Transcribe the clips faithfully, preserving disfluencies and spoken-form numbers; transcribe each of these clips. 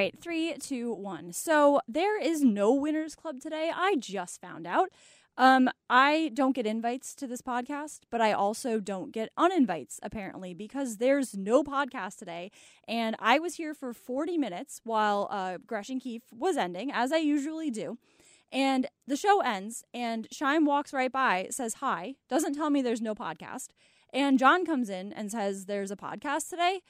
right, three, two, one. So there is no Winners' Club today. I just found out. Um, I don't get invites to this podcast, but I also don't get uninvites, apparently, because there's no podcast today. And I was here for forty minutes while uh, Gresham Keefe was ending, as I usually do. And the show ends, and Shime walks right by, says hi, doesn't tell me there's no podcast. And John comes in and says there's a podcast today.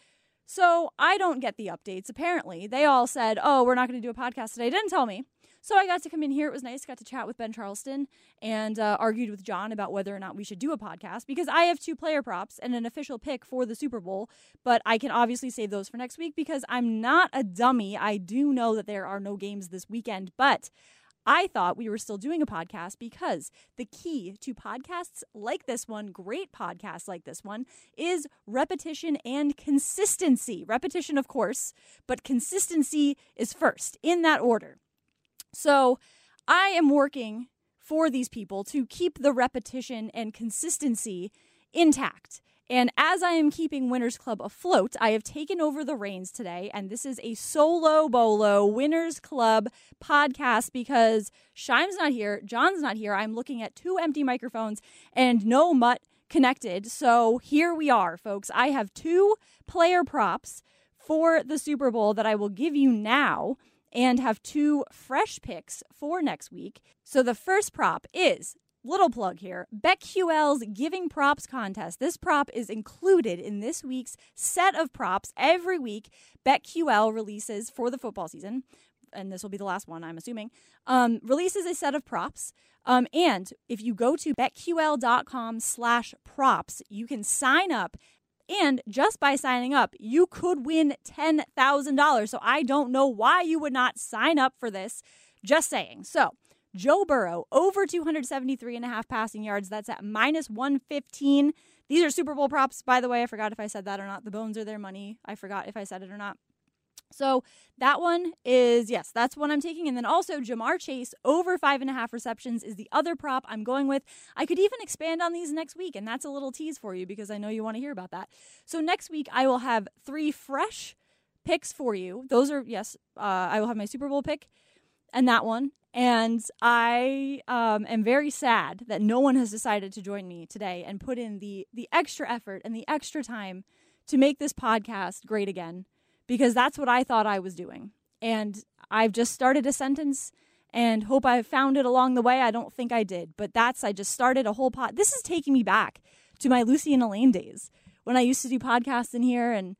So I don't get the updates, apparently. They all said, oh, we're not going to do a podcast today. Didn't tell me. So I got to come in here. It was nice. Got to chat with Ben Charleston and uh, argued with John about whether or not we should do a podcast because I have two player props and an official pick for the Super Bowl, but I can obviously save those for next week because I'm not a dummy. I do know that there are no games this weekend, but I thought we were still doing a podcast because the key to podcasts like this one, great podcasts like this one, is repetition and consistency. Repetition, of course, but consistency is first in that order. So I am working for these people to keep the repetition and consistency intact. And as I am keeping Winners Club afloat, I have taken over the reins today. And this is a solo bolo Winners Club podcast because Shime's not here. John's not here. I'm looking at two empty microphones and no mutt connected. So here we are, folks. I have two player props for the Super Bowl that I will give you now, and have two fresh picks for next week. So the first prop is, little plug here, BetQL's Giving Props Contest. This prop is included in this week's set of props. Every week, BetQL releases for the football season, and this will be the last one, I'm assuming, um, releases a set of props. Um, and if you go to BetQL.com slash props, you can sign up. And just by signing up, you could win ten thousand dollars. So I don't know why you would not sign up for this. Just saying. So Joe Burrow, over two seventy-three and a half passing yards. That's at minus one fifteen. These are Super Bowl props, by the way. I forgot if I said that or not. The bones are their money. I forgot if I said it or not. So that one is, yes, that's one I'm taking. And then also Ja'Marr Chase over five and a half receptions is the other prop I'm going with. I could even expand on these next week. And that's a little tease for you because I know you want to hear about that. So next week I will have three fresh picks for you. Those are, yes, uh, I will have my Super Bowl pick and that one. And I um, am very sad that no one has decided to join me today and put in the the extra effort and the extra time to make this podcast great again. Because that's what I thought I was doing. And I've just started a sentence and hope I found it along the way. I don't think I did. But that's, I just started a whole pod. This is taking me back to my Lucy and Elaine days when I used to do podcasts in here and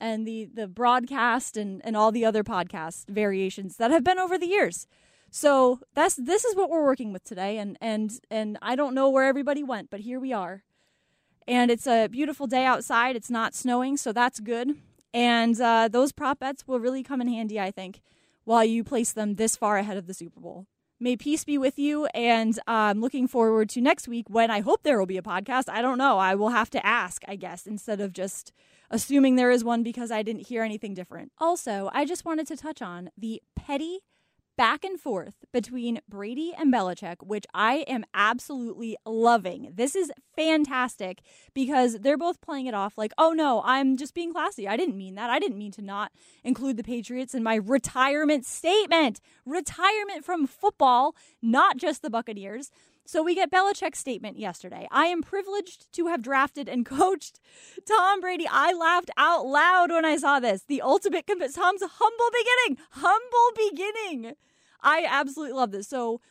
and the, the broadcast and, and all the other podcast variations that have been over the years. So that's this is what we're working with today. And, and, and I don't know where everybody went, but here we are. And it's a beautiful day outside. It's not snowing, so that's good. And uh, those prop bets will really come in handy, I think, while you place them this far ahead of the Super Bowl. May peace be with you, and I'm um, looking forward to next week when I hope there will be a podcast. I don't know. I will have to ask, I guess, instead of just assuming there is one because I didn't hear anything different. Also, I just wanted to touch on the petty back and forth between Brady and Belichick, which I am absolutely loving. This is fantastic because they're both playing it off like, oh no, I'm just being classy. I didn't mean that. I didn't mean to not include the Patriots in my retirement statement. Retirement from football, not just the Buccaneers. So we get Belichick's statement yesterday. I am privileged to have drafted and coached Tom Brady. I laughed out loud when I saw this. The ultimate, comp- Tom's humble beginning, humble beginning. I absolutely love this. So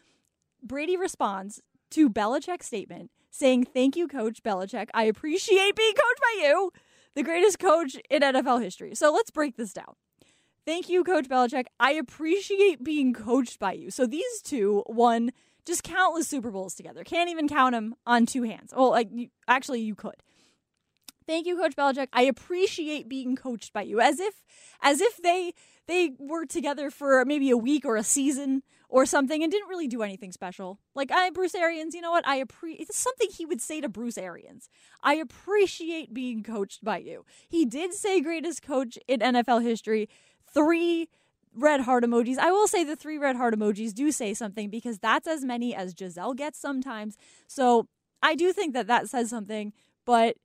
Brady responds to Belichick's statement saying, thank you, Coach Belichick. I appreciate being coached by you, the greatest coach in N F L history. So let's break this down. Thank you, Coach Belichick. I appreciate being coached by you. So these two won just countless Super Bowls together. Can't even count them on two hands. Well, like you, actually, you could. Thank you, Coach Belichick. I appreciate being coached by you. As if, as if they they were together for maybe a week or a season or something and didn't really do anything special. Like I, Bruce Arians, you know what? I appreciate. It's something he would say to Bruce Arians. I appreciate being coached by you. He did say greatest coach in N F L history. Three red heart emojis. I will say the three red heart emojis do say something because that's as many as Gisele gets sometimes. So I do think that that says something, but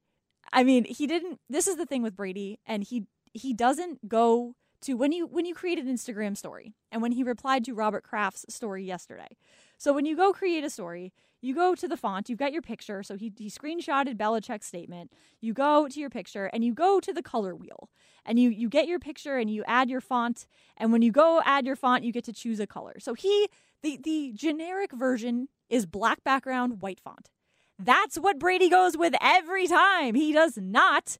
I mean, he didn't, this is the thing with Brady and he, he doesn't go to when you when you create an Instagram story and when he replied to Robert Kraft's story yesterday. So when you go create a story, you go to the font, you've got your picture. So he, he screenshotted Belichick's statement. You go to your picture and you go to the color wheel and you, you get your picture and you add your font. And when you go add your font, you get to choose a color. So he, the, the generic version is black background, white font. That's what Brady goes with every time. He does not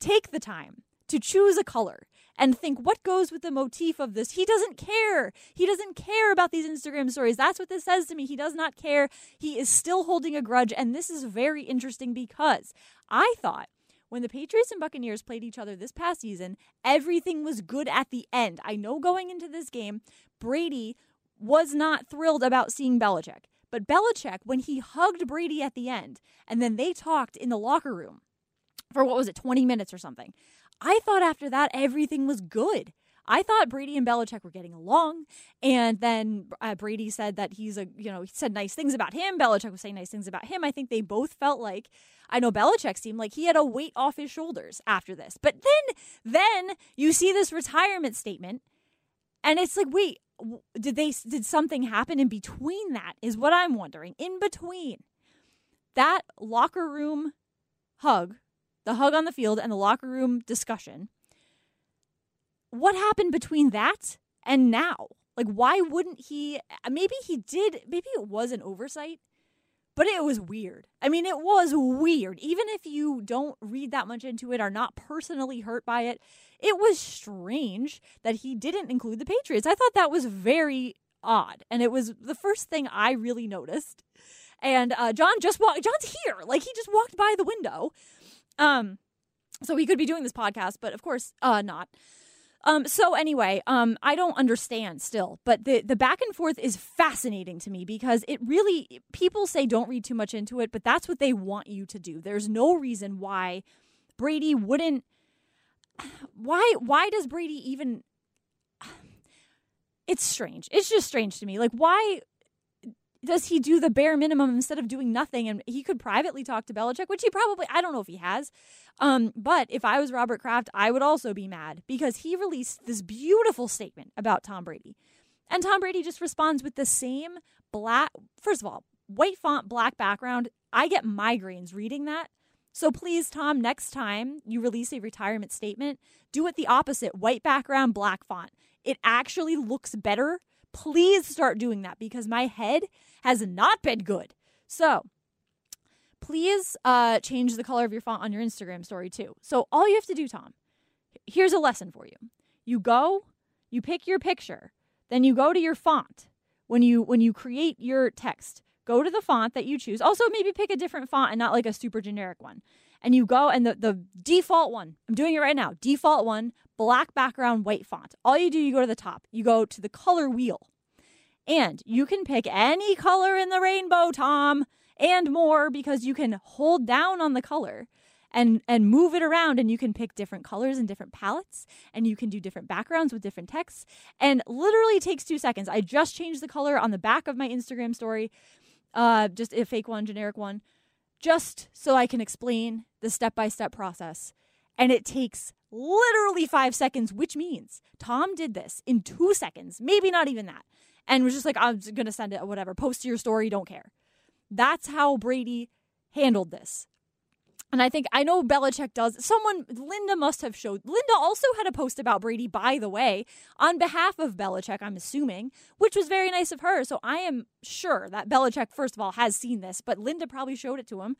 take the time to choose a color and think what goes with the motif of this. He doesn't care. He doesn't care about these Instagram stories. That's what this says to me. He does not care. He is still holding a grudge. And this is very interesting because I thought when the Patriots and Buccaneers played each other this past season, everything was good at the end. I know going into this game, Brady was not thrilled about seeing Belichick. But Belichick, when he hugged Brady at the end, and then they talked in the locker room for, what was it, twenty minutes or something, I thought after that, everything was good. I thought Brady and Belichick were getting along. And then uh, Brady said that he's a, you know, he said nice things about him. Belichick was saying nice things about him. I think they both felt like, I know Belichick seemed like he had a weight off his shoulders after this. But then, then you see this retirement statement and it's like, wait, did they, did something happen in between? That is what I'm wondering. In between that locker room hug, the hug on the field and the locker room discussion, what happened between that and now? Like, why wouldn't he? Maybe he did. Maybe it was an oversight, but it was weird. I mean, it was weird. Even if you don't read that much into it, are not personally hurt by it, it was strange that he didn't include the Patriots. I thought that was very odd. And it was the first thing I really noticed. And uh, John just walked. John's here. Like, he just walked by the window. Um, so we could be doing this podcast, but of course, uh, not. Um, so anyway, um, I don't understand still, but the, the back and forth is fascinating to me because it really, people say don't read too much into it, but that's what they want you to do. There's no reason why Brady wouldn't, why, why does Brady even, it's strange. It's just strange to me. Like, why does he do the bare minimum instead of doing nothing? And he could privately talk to Belichick, which he probably, I don't know if he has. Um, but if I was Robert Kraft, I would also be mad because he released this beautiful statement about Tom Brady. And Tom Brady just responds with the same black, first of all, white font, black background. I get migraines reading that. So please, Tom, next time you release a retirement statement, do it the opposite, white background, black font. It actually looks better. Please start doing that because my head has not been good. So please uh, change the color of your font on your Instagram story too. So all you have to do, Tom, here's a lesson for you. You go, you pick your picture, then you go to your font. When you when you create your text, go to the font that you choose. Also, maybe pick a different font and not like a super generic one. And you go and the, the default one, I'm doing it right now, default one, black background, white font. All you do, you go to the top. You go to the color wheel. And you can pick any color in the rainbow, Tom, and more because you can hold down on the color and, and move it around and you can pick different colors and different palettes and you can do different backgrounds with different texts. And literally takes two seconds. I just changed the color on the back of my Instagram story. Uh, just a fake one, generic one. Just so I can explain the step-by-step process. And it takes literally five seconds, which means Tom did this in two seconds, maybe not even that, and was just like, I'm going to send it, whatever, post to your story, don't care. That's how Brady handled this. And I think, I know Belichick does, someone, Linda must have showed, Linda also had a post about Brady, by the way, on behalf of Belichick, I'm assuming, which was very nice of her. So I am sure that Belichick, first of all, has seen this, but Linda probably showed it to him.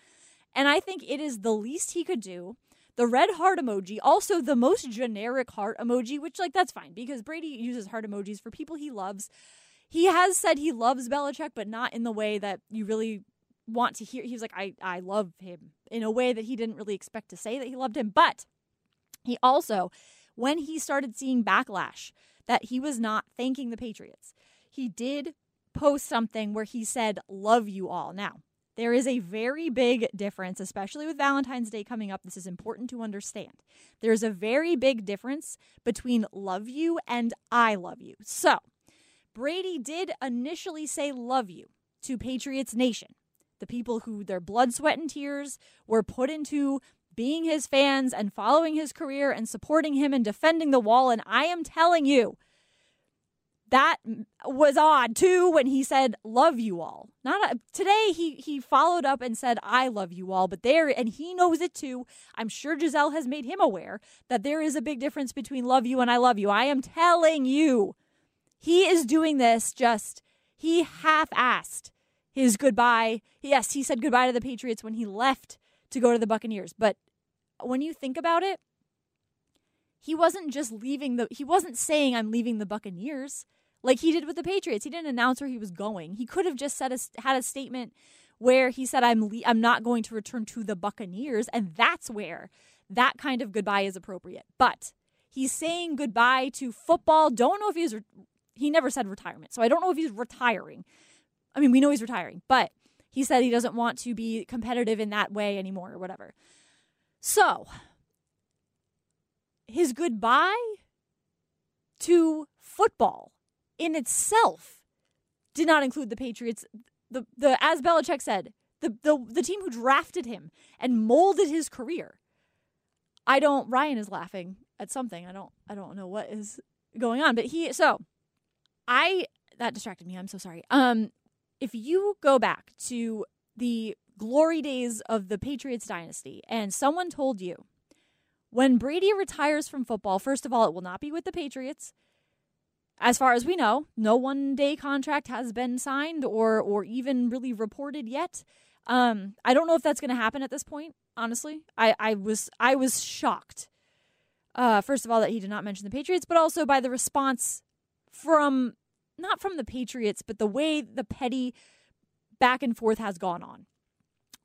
And I think it is the least he could do. The red heart emoji, also the most generic heart emoji, which, like, that's fine because Brady uses heart emojis for people he loves. He has said he loves Belichick, but not in the way that you really want to hear. He was like, I, I love him in a way that he didn't really expect to say that he loved him. But he also, when he started seeing backlash that he was not thanking the Patriots, he did post something where he said, love you all. Now, there is a very big difference, especially with Valentine's Day coming up. This is important to understand. There's a very big difference between love you and I love you. So Brady did initially say love you to Patriots Nation, the people who their blood, sweat, and tears were put into being his fans and following his career and supporting him and defending the wall. And I am telling you, that was odd, too, when he said, love you all. Not a, today, he he followed up and said, I love you all. But there, and he knows it, too. I'm sure Gisele has made him aware that there is a big difference between love you and I love you. I am telling you, he is doing this just, he half-assed his goodbye. Yes, he said goodbye to the Patriots when he left to go to the Buccaneers. But when you think about it, he wasn't just leaving the, he wasn't saying I'm leaving the Buccaneers like he did with the Patriots. He didn't announce where he was going. He could have just said a, had a statement where he said I'm le- I'm not going to return to the Buccaneers, and that's where that kind of goodbye is appropriate. But he's saying goodbye to football. Don't know if he's re- he never said retirement, so I don't know if he's retiring. I mean, we know he's retiring, but he said he doesn't want to be competitive in that way anymore or whatever. So his goodbye to football in itself did not include the Patriots. The, the as Belichick said, the, the the team who drafted him and molded his career. I don't. Ryan is laughing at something. I don't. I don't know what is going on. But he. So I that distracted me. I'm so sorry. Um, if you go back to the glory days of the Patriots dynasty, and someone told you, when Brady retires from football, first of all, it will not be with the Patriots. As far as we know, no one-day contract has been signed or or even really reported yet. Um, I don't know if that's going to happen at this point, honestly. I, I was I was shocked, uh, first of all, that he did not mention the Patriots, but also by the response from, not from the Patriots, but the way the petty back and forth has gone on.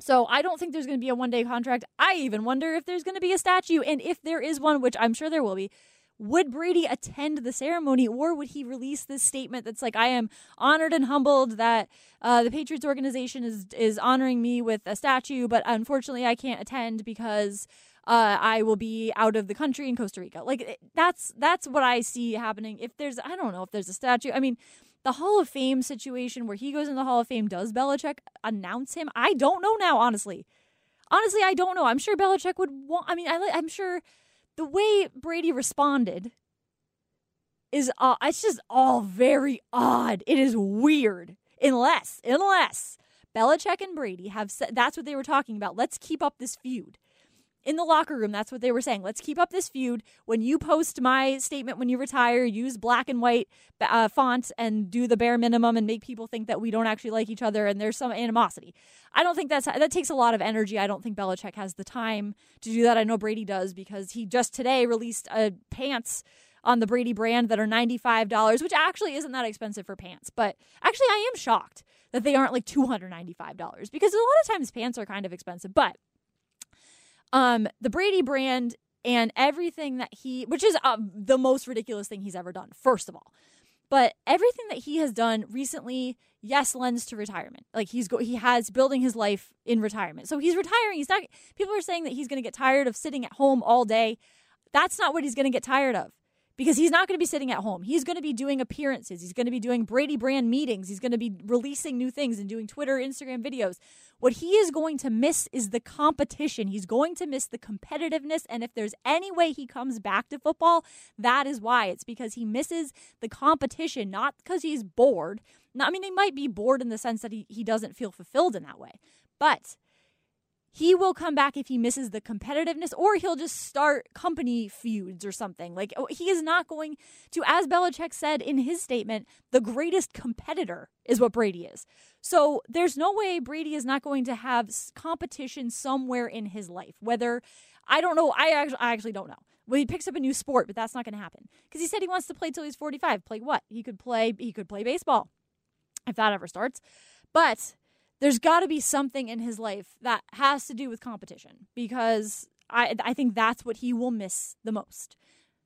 So I don't think there's going to be a one-day contract. I even wonder if there's going to be a statue. And if there is one, which I'm sure there will be, would Brady attend the ceremony, or would he release this statement that's like, I am honored and humbled that uh, the Patriots organization is is honoring me with a statue, but unfortunately I can't attend because uh, I will be out of the country in Costa Rica. Like, that's that's what I see happening. If there's, I don't know if there's a statue. I mean, the Hall of Fame situation where he goes in the Hall of Fame, does Belichick announce him? I don't know now, honestly. Honestly, I don't know. I'm sure Belichick would want, I mean, I, I'm sure the way Brady responded is, uh, it's just all very odd. It is weird. Unless, unless Belichick and Brady have said, that's what they were talking about. Let's keep up this feud. In the locker room, that's what they were saying. Let's keep up this feud. When you post my statement when you retire, use black and white uh, fonts and do the bare minimum and make people think that we don't actually like each other and there's some animosity. I don't think that's that takes a lot of energy. I don't think Belichick has the time to do that. I know Brady does, because he just today released uh, pants on the Brady brand that are ninety-five dollars, which actually isn't that expensive for pants. But actually, I am shocked that they aren't like two hundred ninety-five dollars, because a lot of times pants are kind of expensive. But Um, the Brady brand and everything that he, which is uh, the most ridiculous thing he's ever done, first of all, but everything that he has done recently, yes, lends to retirement. Like he's, go- he has building his life in retirement. So he's retiring. He's not, people are saying that he's going to get tired of sitting at home all day. That's not what he's going to get tired of, because he's not going to be sitting at home. He's going to be doing appearances. He's going to be doing Brady brand meetings. He's going to be releasing new things and doing Twitter, Instagram videos. What he is going to miss is the competition. He's going to miss the competitiveness. And if there's any way he comes back to football, that is why. It's because he misses the competition, not because he's bored. Now, I mean, he might be bored in the sense that he, he doesn't feel fulfilled in that way. But he will come back if he misses the competitiveness, or he'll just start company feuds or something. Like, he is not going to, as Belichick said in his statement, the greatest competitor is what Brady is. So there's no way Brady is not going to have competition somewhere in his life. Whether, I don't know, I actually, I actually don't know. Well, he picks up a new sport, but that's not going to happen, because he said he wants to play till he's forty-five. Play what? He could play, he could play baseball if that ever starts. But there's got to be something in his life that has to do with competition, because I I think that's what he will miss the most.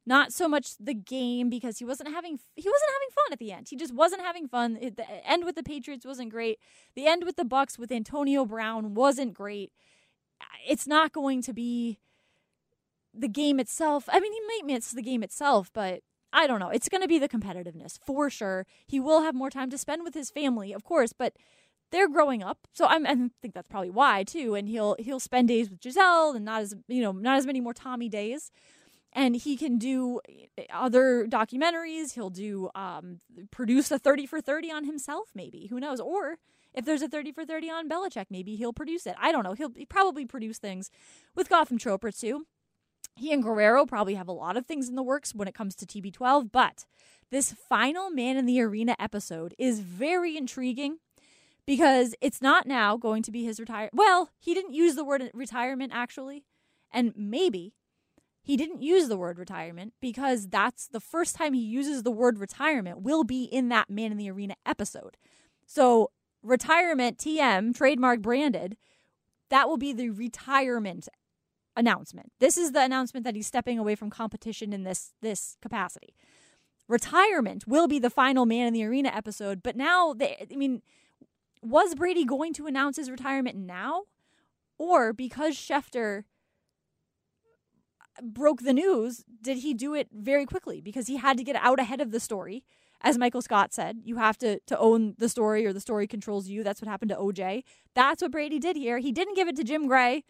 Not so much the game, because he wasn't having he wasn't having fun at the end. He just wasn't having fun. The end with the Patriots wasn't great. The end with the Bucs with Antonio Brown wasn't great. It's not going to be the game itself. I mean, he might miss the game itself, but I don't know. It's going to be the competitiveness for sure. He will have more time to spend with his family, of course, but they're growing up. So I'm, I think that's probably why too. And he'll he'll spend days with Gisele, and not as you know not as many more Tommy days. And he can do other documentaries. He'll do um, produce a thirty for thirty on himself, maybe. Who knows? Or if there's a thirty for thirty on Belichick, maybe he'll produce it. I don't know. He'll probably produce things with Gotham Chopra, too. He and Guerrero probably have a lot of things in the works when it comes to T B twelve. But this final Man in the Arena episode is very intriguing because it's not now going to be his retirement. Well, he didn't use the word retirement, actually. And maybe... He didn't use the word retirement because that's the first time he uses the word retirement will be in that Man in the Arena episode. So retirement, T M, trademark branded, that will be the retirement announcement. This is the announcement that he's stepping away from competition in this, this capacity. Retirement will be the final Man in the Arena episode. But now, they, I mean, was Brady going to announce his retirement now? Or because Schefter... broke the news, did he do it very quickly? Because he had to get out ahead of the story. As Michael Scott said, you have to, to own the story or the story controls you. That's what happened to O J. That's what Brady did here. He didn't give it to Jim Gray.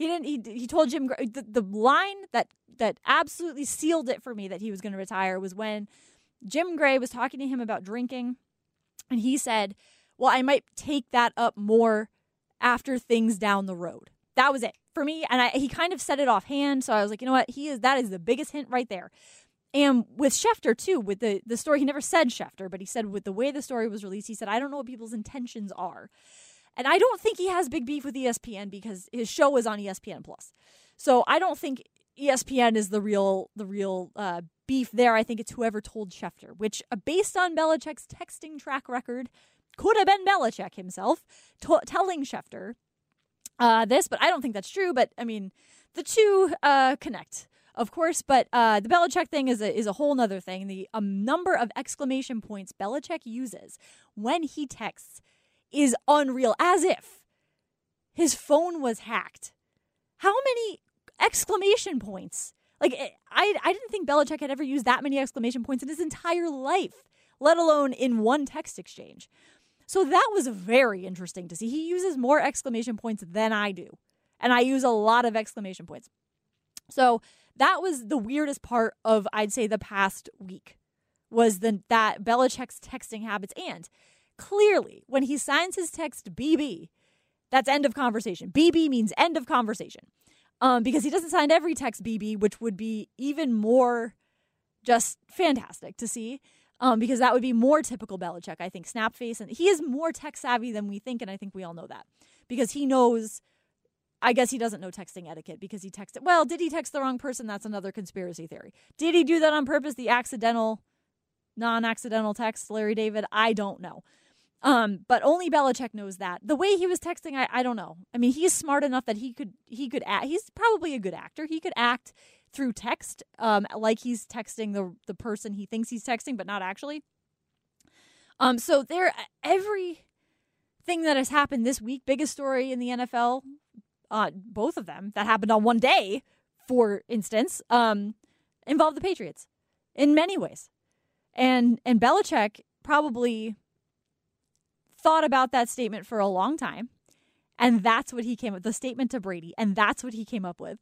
He didn't. He, he told Jim Gray. The, the line that, that absolutely sealed it for me that he was going to retire was when Jim Gray was talking to him about drinking. And he said, well, I might take that up more after things down the road. That was it for me. And I, he kind of said it offhand. So I was like, you know what? He is, that is the biggest hint right there. And with Schefter too, with the, the story, he never said Schefter, but he said with the way the story was released, he said, I don't know what people's intentions are. And I don't think he has big beef with E S P N because his show is on E S P N Plus. So I don't think E S P N is the real, the real uh, beef there. I think it's whoever told Schefter, which uh, based on Belichick's texting track record could have been Belichick himself t- telling Schefter, Uh, this, but I don't think that's true. But I mean, the two uh, connect, of course. But uh, the Belichick thing is a, is a whole nother thing. The um, number of exclamation points Belichick uses when he texts is unreal, as if his phone was hacked. How many exclamation points? Like I, I didn't think Belichick had ever used that many exclamation points in his entire life, let alone in one text exchange. So that was very interesting to see. He uses more exclamation points than I do. And I use a lot of exclamation points. So that was the weirdest part of, I'd say, the past week was the, that Belichick's texting habits. And clearly, when he signs his text B B, that's end of conversation. B B means end of conversation. Um, because he doesn't sign every text B B, which would be even more just fantastic to see. Um, because that would be more typical Belichick, I think. Snap face, and he is more tech savvy than we think, and I think we all know that because he knows. I guess he doesn't know texting etiquette because he texted. Well, did he text the wrong person? That's another conspiracy theory. Did he do that on purpose? The accidental, non-accidental text, Larry David. I don't know, um, but only Belichick knows that. The way he was texting, I, I don't know. I mean, he's smart enough that he could he could act. He's probably a good actor. He could act through text, um, like he's texting the the person he thinks he's texting, but not actually. Um, so there, everything that has happened this week, biggest story in the N F L, uh, both of them that happened on one day, for instance, um, involved the Patriots in many ways, and and Belichick probably thought about that statement for a long time, and that's what he came with the statement to Brady, and that's what he came up with.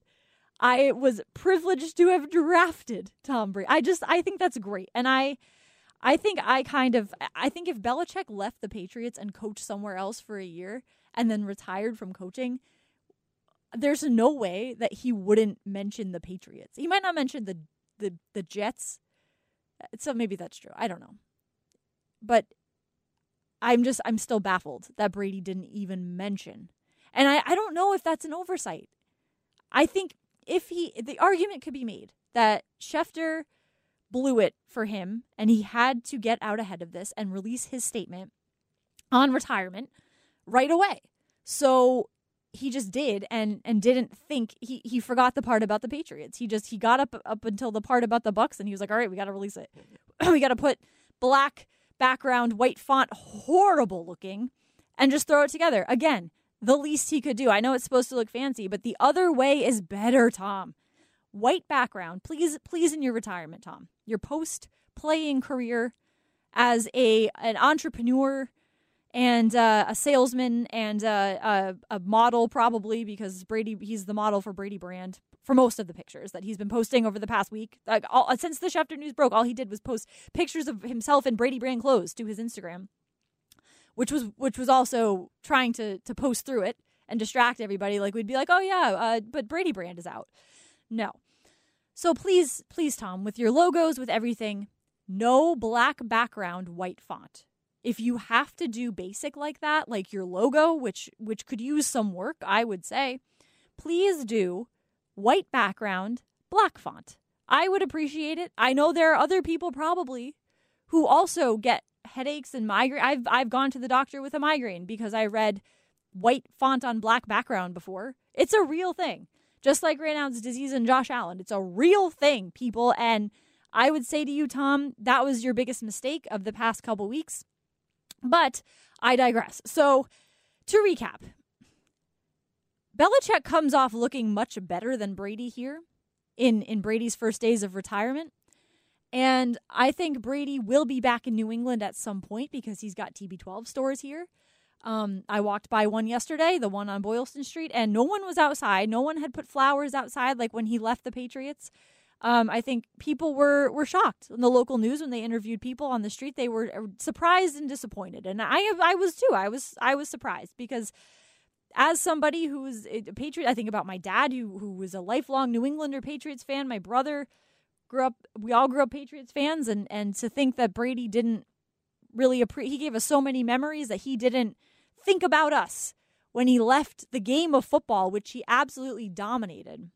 I was privileged to have drafted Tom Brady. I just, I think that's great. And I, I think I kind of, I think if Belichick left the Patriots and coached somewhere else for a year and then retired from coaching, there's no way that he wouldn't mention the Patriots. He might not mention the, the, the Jets. So maybe that's true. I don't know. But I'm just, I'm still baffled that Brady didn't even mention. And I, I don't know if that's an oversight. I think, If he, the argument could be made that Schefter blew it for him and he had to get out ahead of this and release his statement on retirement right away. So he just did and, and didn't think he, he forgot the part about the Patriots. He just, he got up, up until the part about the Bucks and he was like, all right, we got to release it. We got to put black background, white font, horrible looking, and just throw it together again. The least he could do. I know it's supposed to look fancy, but the other way is better, Tom. White background, please, please in your retirement, Tom. Your post-playing career as a an entrepreneur and uh, a salesman and uh, a, a model, probably, because Brady, he's the model for Brady Brand for most of the pictures that he's been posting over the past week. Like all, since the Schefter news broke, all he did was post pictures of himself in Brady Brand clothes to his Instagram, which was which was also trying to to post through it and distract everybody. Like, we'd be like, oh, yeah, uh, but Brady Brand is out. No. So please, please, Tom, with your logos, with everything, no black background, white font. If you have to do basic like that, like your logo, which which could use some work, I would say, please do white background, black font. I would appreciate it. I know there are other people probably who also get headaches and migraine. I've I've gone to the doctor with a migraine because I read white font on black background before. It's a real thing. Just like Raynaud's disease and Josh Allen. It's a real thing, people. And I would say to you, Tom, that was your biggest mistake of the past couple weeks. But I digress. So to recap, Belichick comes off looking much better than Brady here in, in Brady's first days of retirement. And I think Brady will be back in New England at some point because he's got T B twelve stores here. Um, I walked by one yesterday, the one on Boylston Street, and no one was outside. No one had put flowers outside like when he left the Patriots. Um, I think people were, were shocked in the local news when they interviewed people on the street. They were surprised and disappointed. And I I was too. I was I was surprised because as somebody who is a Patriot, I think about my dad who who was a lifelong New Englander Patriots fan. My brother grew up. We all grew up Patriots fans, and and to think that Brady didn't really appreciate. He gave us so many memories that he didn't think about us when he left the game of football, which he absolutely dominated.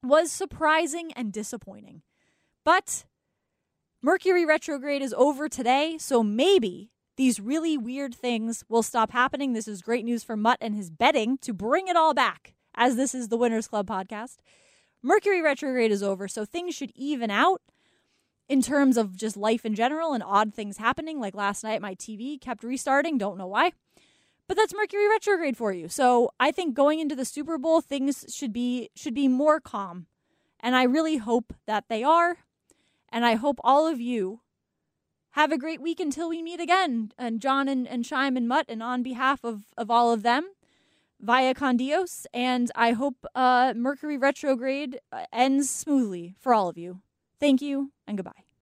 Was surprising and disappointing. But Mercury retrograde is over today, so maybe these really weird things will stop happening. This is great news for Mutt and his betting to bring it all back, as this is the Winners Club podcast. Mercury retrograde is over, so things should even out in terms of just life in general and odd things happening. Like last night, my T V kept restarting, don't know why. But that's Mercury retrograde for you. So I think going into the Super Bowl, things should be should be more calm. And I really hope that they are. And I hope all of you have a great week until we meet again. And John and, and Chaim and Mutt, and on behalf of, of all of them, via con Dios. And I hope uh, Mercury retrograde ends smoothly for all of you. Thank you and goodbye.